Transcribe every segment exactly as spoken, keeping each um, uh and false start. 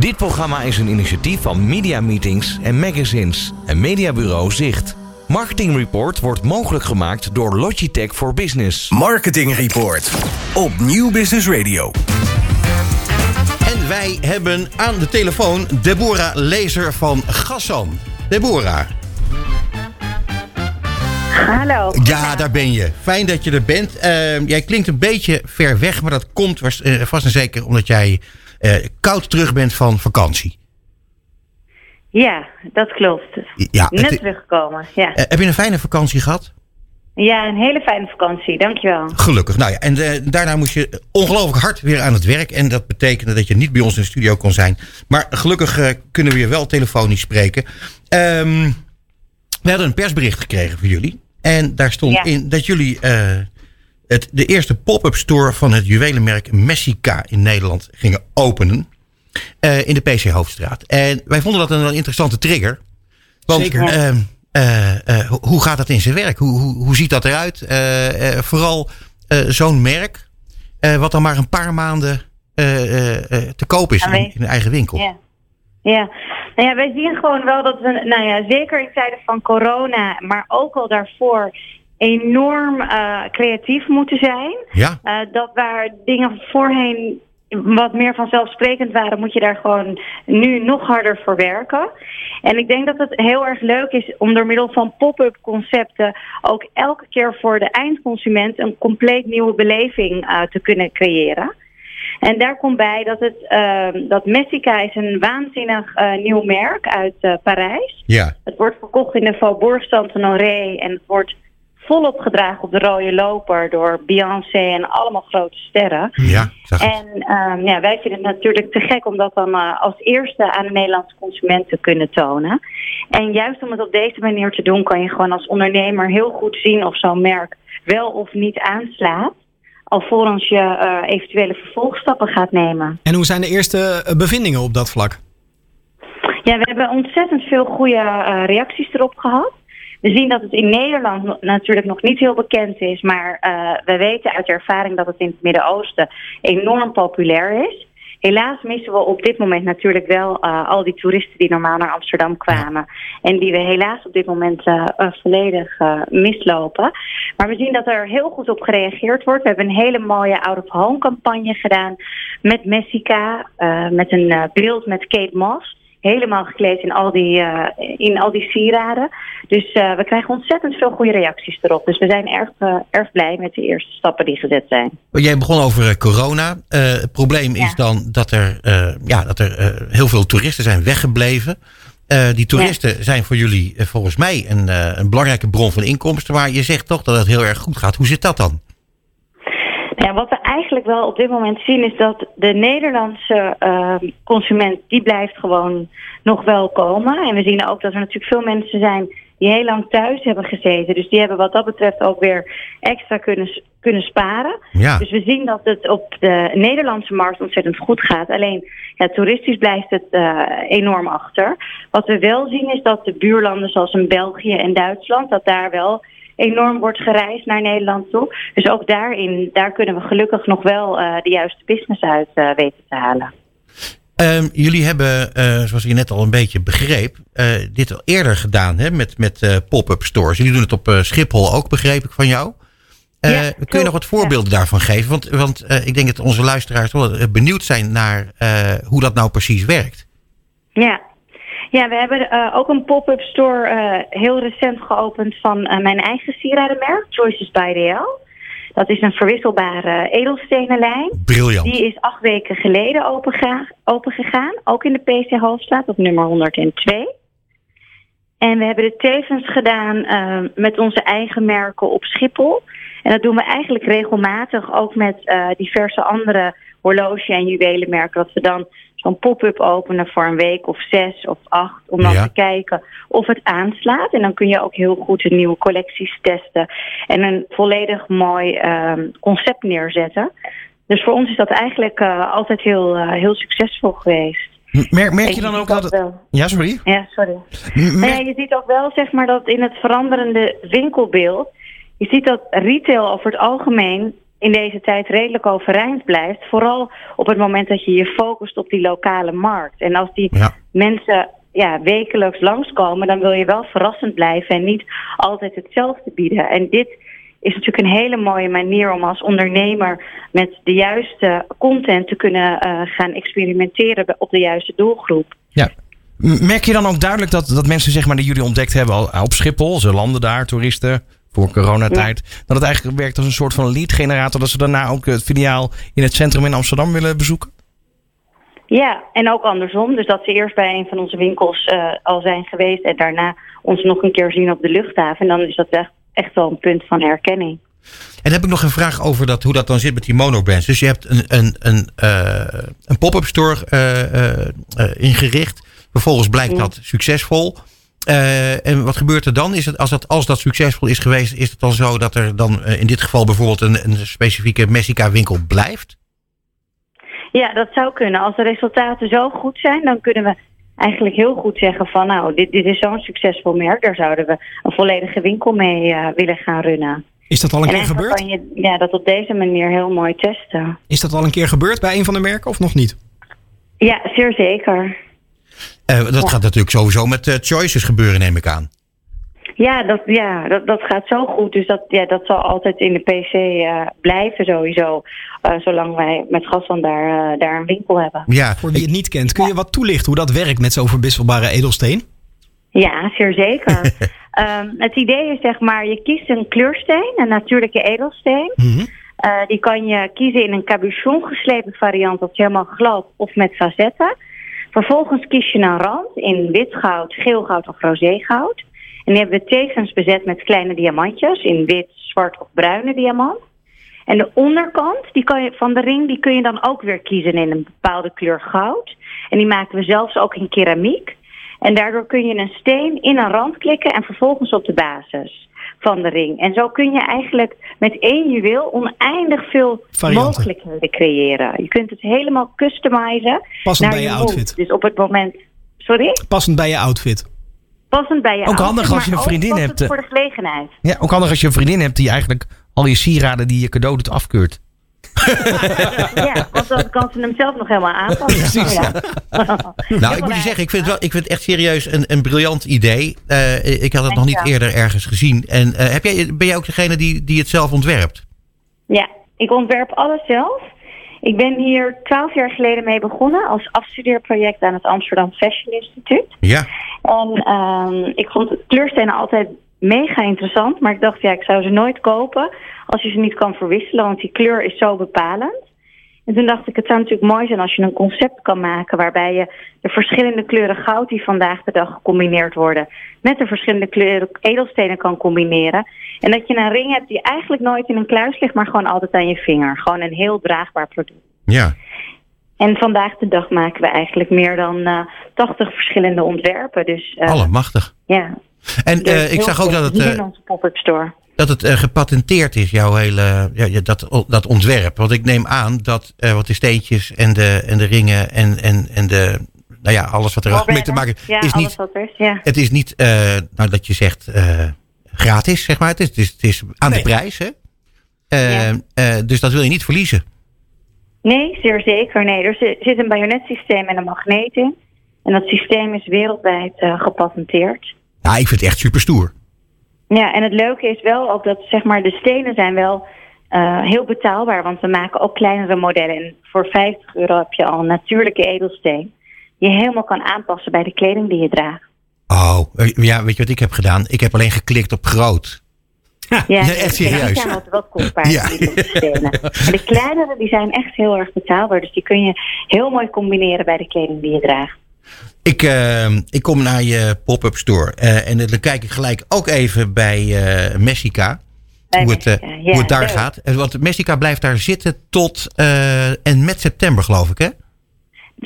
Dit programma is een initiatief van Media Meetings en Magazines en Mediabureau Zicht. Marketing Report wordt mogelijk gemaakt door Logitech for Business. Marketing Report op Nieuw Business Radio. En wij hebben aan de telefoon Deborah Lezer van Gassan. Deborah. Hallo. Ja, daar ben je. Fijn dat je er bent. Uh, jij klinkt een beetje ver weg, maar dat komt was, uh, vast en zeker omdat jij uh, koud terug bent van vakantie. Ja, dat klopt. Ja, Net het, teruggekomen. Ja. Uh, heb je een fijne vakantie gehad? Ja, een hele fijne vakantie. Dankjewel. Gelukkig. Nou ja, en uh, daarna moest je ongelooflijk hard weer aan het werk. En dat betekende dat je niet bij ons in de studio kon zijn. Maar gelukkig uh, kunnen we je wel telefonisch spreken. Um, we hadden een persbericht gekregen voor jullie. En daar stond ja. in dat jullie uh, het, de eerste pop-up store van het juwelenmerk Messika in Nederland gingen openen. Uh, in de P C-Hoofdstraat. En wij vonden dat een interessante trigger. Want, Zeker. Uh, uh, uh, hoe gaat dat in zijn werk? Hoe, hoe, hoe ziet dat eruit? Uh, uh, vooral uh, zo'n merk uh, wat dan maar een paar maanden uh, uh, te koop is in, in de eigen winkel. Ja. Ja. Nou ja, wij zien gewoon wel dat we, nou ja, zeker in tijden van corona, maar ook al daarvoor, enorm uh, creatief moeten zijn. Ja. Uh, dat waar dingen voorheen wat meer vanzelfsprekend waren, moet je daar gewoon nu nog harder voor werken. En ik denk dat het heel erg leuk is om door middel van pop-up concepten ook elke keer voor de eindconsument een compleet nieuwe beleving uh, te kunnen creëren. En daar komt bij dat het uh, dat Messika is een waanzinnig uh, nieuw merk uit uh, Parijs. Ja. Het wordt verkocht in de Faubourg Saint-Honoré en het wordt volop gedragen op de rode loper door Beyoncé en allemaal grote sterren. Ja, zag het. En um, ja, wij vinden het natuurlijk te gek om dat dan uh, als eerste aan de Nederlandse consument te kunnen tonen. En juist om het op deze manier te doen, kan je gewoon als ondernemer heel goed zien of zo'n merk wel of niet aanslaat. Alvorens je uh, eventuele vervolgstappen gaat nemen. En hoe zijn de eerste bevindingen op dat vlak? Ja, we hebben ontzettend veel goede uh, reacties erop gehad. We zien dat het in Nederland natuurlijk nog niet heel bekend is. Maar uh, we weten uit ervaring dat het in het Midden-Oosten enorm populair is. Helaas missen we op dit moment natuurlijk wel uh, al die toeristen die normaal naar Amsterdam kwamen. En die we helaas op dit moment uh, uh, volledig uh, mislopen. Maar we zien dat er heel goed op gereageerd wordt. We hebben een hele mooie out-of-home campagne gedaan met Messika. Uh, met een uh, beeld met Kate Moss. Helemaal gekleed in al die, uh, in al die sieraden. Dus uh, we krijgen ontzettend veel goede reacties erop. Dus we zijn erg, uh, erg blij met de eerste stappen die gezet zijn. Jij begon over corona. Uh, het probleem ja. is dan dat er, uh, ja, dat er uh, heel veel toeristen zijn weggebleven. Uh, die toeristen ja. zijn voor jullie uh, volgens mij een, uh, een belangrijke bron van inkomsten. Maar je zegt toch dat het heel erg goed gaat. Hoe zit dat dan? Ja, wat we eigenlijk wel op dit moment zien is dat de Nederlandse uh, consument, die blijft gewoon nog wel komen. En we zien ook dat er natuurlijk veel mensen zijn die heel lang thuis hebben gezeten. Dus die hebben wat dat betreft ook weer extra kunnen, kunnen sparen. Ja. Dus we zien dat het op de Nederlandse markt ontzettend goed gaat. Alleen, ja, toeristisch blijft het uh, enorm achter. Wat we wel zien is dat de buurlanden zoals in België en Duitsland, dat daar wel enorm wordt gereisd naar Nederland toe. Dus ook daarin, daar kunnen we gelukkig nog wel uh, de juiste business uit uh, weten te halen. Um, jullie hebben, uh, zoals je net al een beetje begreep, uh, dit al eerder gedaan hè, met, met uh, pop-up stores. Jullie doen het op uh, Schiphol ook, begreep ik van jou. Uh, ja, kun je nog wat voorbeelden ja. daarvan geven? Want, want uh, ik denk dat onze luisteraars wel benieuwd zijn naar uh, hoe dat nou precies werkt. Ja. Ja, we hebben uh, ook een pop-up store uh, heel recent geopend van uh, mijn eigen sieradenmerk, Choices by D L. Dat is een verwisselbare edelstenenlijn. Briljant. Die is acht weken geleden openga- opengegaan, ook in de P C-Hoofdstraat op nummer honderdtwee. En we hebben het tevens gedaan uh, met onze eigen merken op Schiphol. En dat doen we eigenlijk regelmatig ook met uh, diverse andere horloge- en juwelenmerken. Dat we dan zo'n pop-up openen voor een week of zes of acht. Om dan ja. te kijken of het aanslaat. En dan kun je ook heel goed de nieuwe collecties testen. En een volledig mooi um, concept neerzetten. Dus voor ons is dat eigenlijk uh, altijd heel, uh, heel succesvol geweest. Merk, merk je dan ook dat altijd... Ja, sorry. Ja, sorry. Merk... Ja, je ziet ook wel zeg maar dat in het veranderende winkelbeeld. Je ziet dat retail over het algemeen in deze tijd redelijk overeind blijft. Vooral op het moment dat je je focust op die lokale markt. En als die ja. mensen ja, wekelijks langskomen, dan wil je wel verrassend blijven en niet altijd hetzelfde bieden. En dit is natuurlijk een hele mooie manier om als ondernemer met de juiste content te kunnen uh, gaan experimenteren op de juiste doelgroep. Ja. Merk je dan ook duidelijk dat, dat mensen zeg maar, die jullie ontdekt hebben op Schiphol, ze landen daar, toeristen, voor coronatijd, ja. dat het eigenlijk werkt als een soort van lead generator, dat ze daarna ook het filiaal in het centrum in Amsterdam willen bezoeken? Ja, en ook andersom. Dus dat ze eerst bij een van onze winkels uh, al zijn geweest en daarna ons nog een keer zien op de luchthaven. En dan is dat echt, echt wel een punt van herkenning. En dan heb ik nog een vraag over dat, hoe dat dan zit met die monobrands. Dus je hebt een, een, een, uh, een pop-up store uh, uh, ingericht. Vervolgens blijkt ja. dat succesvol. Uh, en wat gebeurt er dan? Is het, als, dat, als dat succesvol is geweest, is het dan zo dat er dan uh, in dit geval bijvoorbeeld een, een specifieke Messika winkel blijft? Ja, dat zou kunnen. Als de resultaten zo goed zijn, dan kunnen we eigenlijk heel goed zeggen van nou, dit, dit is zo'n succesvol merk. Daar zouden we een volledige winkel mee uh, willen gaan runnen. Is dat al een en keer gebeurd? Kan je ja, dat op deze manier heel mooi testen. Is dat al een keer gebeurd bij een van de merken of nog niet? Ja, zeer zeker. Uh, dat ja. gaat natuurlijk sowieso met uh, Choices gebeuren, neem ik aan. Ja, dat, ja dat, dat gaat zo goed. Dus dat, ja, dat zal altijd in de P C uh, blijven sowieso. Uh, zolang wij met Gassan daar, uh, daar een winkel hebben. Ja, voor wie het niet kent. Kun je wat toelichten hoe dat werkt met zo'n verwisselbare edelsteen? Ja, zeer zeker. um, het idee is zeg maar, je kiest een kleursteen, een natuurlijke edelsteen. Mm-hmm. Uh, die kan je kiezen in een cabochon geslepen variant, dat is helemaal glad, of met facetten. Vervolgens kies je een rand in wit goud, geel goud of roze goud. En die hebben we tekens bezet met kleine diamantjes in wit, zwart of bruine diamant. En de onderkant die kan je, van de ring die kun je dan ook weer kiezen in een bepaalde kleur goud. En die maken we zelfs ook in keramiek. En daardoor kun je een steen in een rand klikken en vervolgens op de basis van de ring. En zo kun je eigenlijk met één juweel oneindig veel varianten, mogelijkheden creëren. Je kunt het helemaal customizen. Passend naar bij je, je outfit. Dus op het moment... Sorry? Passend bij je outfit. Passend bij je ook handig ouders, als je een vriendin hebt. Voor de gelegenheid. Ja, ook handig als je een vriendin hebt die eigenlijk al je sieraden die je cadeau doet afkeurt. Ja, want dan kan ze hem zelf nog helemaal aanpassen. Oh, ja. Nou, ik moet je zeggen, ik vind het, wel, ik vind het echt serieus een, een briljant idee. Uh, ik had het nog niet eerder ergens gezien. En uh, heb jij, ben jij ook degene die, die het zelf ontwerpt? Ja, ik ontwerp alles zelf. Ik ben hier twaalf jaar geleden mee begonnen als afstudeerproject aan het Amsterdam Fashion Institute. Ja. En uh, ik vond kleurstenen altijd mega interessant, maar ik dacht ja, ik zou ze nooit kopen als je ze niet kan verwisselen, want die kleur is zo bepalend. En toen dacht ik, het zou natuurlijk mooi zijn als je een concept kan maken waarbij je de verschillende kleuren goud die vandaag de dag gecombineerd worden met de verschillende kleuren edelstenen kan combineren. En dat je een ring hebt die eigenlijk nooit in een kluis ligt, maar gewoon altijd aan je vinger. Gewoon een heel draagbaar product. Ja. En vandaag de dag maken we eigenlijk meer dan uh, tachtig verschillende ontwerpen. Dus, uh, allemachtig. Ja. En dus uh, ik zag ook dat het... Uh, in onze pop-up store. Dat het uh, gepatenteerd is, jouw hele ja, dat, dat ontwerp. Want ik neem aan dat uh, wat de steentjes en de, en de ringen en, en, en de... Nou ja, alles wat er oh, mee te maken is. Ja, is alles niet, wat er is, ja. Het is niet uh, nou, dat je zegt uh, gratis, zeg maar. Het is, het is, het is aan nee. de prijs, hè? Uh, ja. uh, dus dat wil je niet verliezen. Nee, zeer zeker. Nee, er zit een bajonetsysteem en een magneet in. En dat systeem is wereldwijd uh, gepatenteerd. Ja, ik vind het echt super stoer. Ja, en het leuke is wel ook dat zeg maar, de stenen zijn wel uh, heel betaalbaar. Want we maken ook kleinere modellen. En voor vijftig euro heb je al een natuurlijke edelsteen. Die je helemaal kan aanpassen bij de kleding die je draagt. Oh, ja, weet je wat ik heb gedaan? Ik heb alleen geklikt op groot. Ja, ja, ja, echt serieus. Ja, wat kostbaar. Ja. De kleinere die zijn echt heel erg betaalbaar. Dus die kun je heel mooi combineren bij de kleding die je draagt. Ik, uh, ik kom naar je pop-up store. Uh, en dan kijk ik gelijk ook even bij uh, Messika. Bij hoe, Messika het, uh, ja, hoe het daar leuk. gaat. Want Messika blijft daar zitten tot uh, en met september, geloof ik, hè?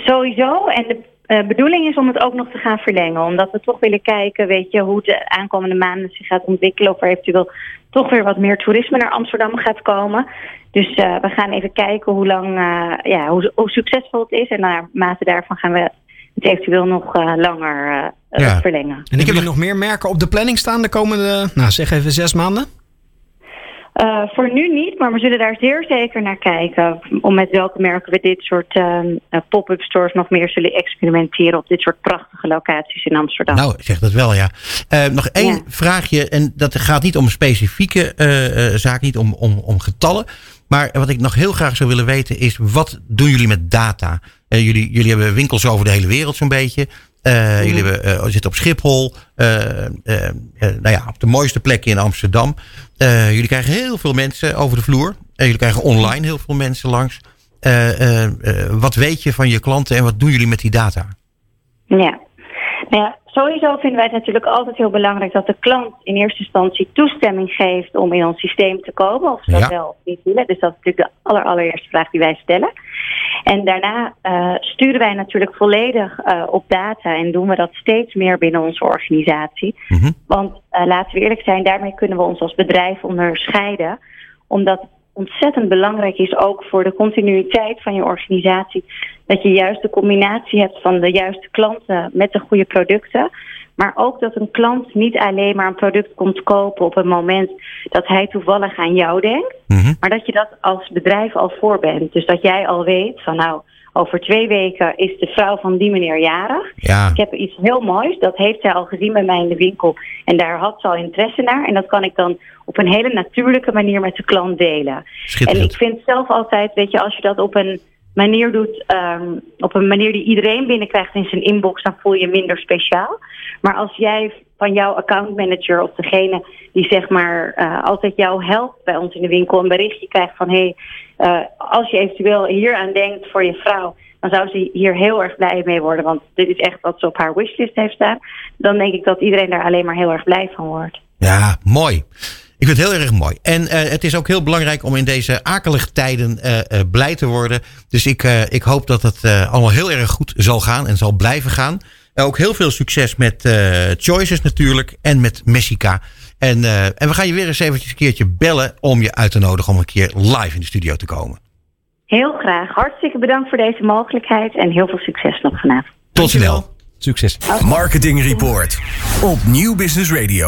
Sowieso. En de uh, bedoeling is om het ook nog te gaan verlengen. Omdat we toch willen kijken, weet je, hoe de aankomende maanden zich gaat ontwikkelen. Of er eventueel toch weer wat meer toerisme naar Amsterdam gaat komen. Dus uh, we gaan even kijken hoe lang, uh, ja, hoe, hoe succesvol het is. En naarmate daarvan gaan we het eventueel nog uh, langer uh, ja. verlengen. En ik heb er nog meer merken op de planning staan de komende, nou zeg even zes maanden? Uh, voor nu niet, maar we zullen daar zeer zeker naar kijken. Om met welke merken we dit soort uh, pop-up stores nog meer zullen experimenteren op dit soort prachtige locaties in Amsterdam. Nou, zeg dat wel, ja. Uh, nog één ja. vraagje, en dat gaat niet om specifieke uh, zaak, niet om, om, om getallen. Maar wat ik nog heel graag zou willen weten is, wat doen jullie met data? Uh, jullie, jullie hebben winkels over de hele wereld zo'n beetje. Uh, mm. Jullie hebben, uh, zitten op Schiphol, uh, uh, uh, nou ja, op de mooiste plekken in Amsterdam. Uh, jullie krijgen heel veel mensen over de vloer. Uh, jullie krijgen online heel veel mensen langs. Uh, uh, uh, wat weet je van je klanten en wat doen jullie met die data? Ja, nou ja, sowieso vinden wij het natuurlijk altijd heel belangrijk dat de klant in eerste instantie toestemming geeft om in ons systeem te komen. Of ze dat ja. wel of niet willen. Dus dat is natuurlijk de aller, allereerste vraag die wij stellen. En daarna uh, sturen wij natuurlijk volledig uh, op data en doen we dat steeds meer binnen onze organisatie. Mm-hmm. Want uh, laten we eerlijk zijn, daarmee kunnen we ons als bedrijf onderscheiden. Omdat het ontzettend belangrijk is ook voor de continuïteit van je organisatie, dat je juist de combinatie hebt van de juiste klanten met de goede producten. Maar ook dat een klant niet alleen maar een product komt kopen op het moment dat hij toevallig aan jou denkt. Mm-hmm. Maar dat je dat als bedrijf al voor bent. Dus dat jij al weet van nou, over twee weken is de vrouw van die meneer jarig. Ja. Ik heb iets heel moois, dat heeft zij al gezien bij mij in de winkel. En daar had ze al interesse naar. En dat kan ik dan op een hele natuurlijke manier met de klant delen. En ik vind zelf altijd, weet je, als je dat op een manier doet, um, op een manier die iedereen binnenkrijgt in zijn inbox, dan voel je minder speciaal. Maar als jij van jouw accountmanager of degene die zeg maar uh, altijd jou helpt bij ons in de winkel een berichtje krijgt van hé, hey, uh, als je eventueel hieraan denkt voor je vrouw, dan zou ze hier heel erg blij mee worden, want dit is echt wat ze op haar wishlist heeft staan. Dan denk ik dat iedereen daar alleen maar heel erg blij van wordt. Ja, mooi. Ik vind het heel erg mooi. En uh, het is ook heel belangrijk om in deze akelige tijden uh, uh, blij te worden. Dus ik, uh, ik hoop dat het uh, allemaal heel erg goed zal gaan en zal blijven gaan. Uh, ook heel veel succes met uh, Choices natuurlijk en met Messika. En, uh, en we gaan je weer eens eventjes een keertje bellen om je uit te nodigen om een keer live in de studio te komen. Heel graag. Hartstikke bedankt voor deze mogelijkheid en heel veel succes nog vanavond. Tot snel. Succes. Okay. Marketing Report op Nieuw Business Radio.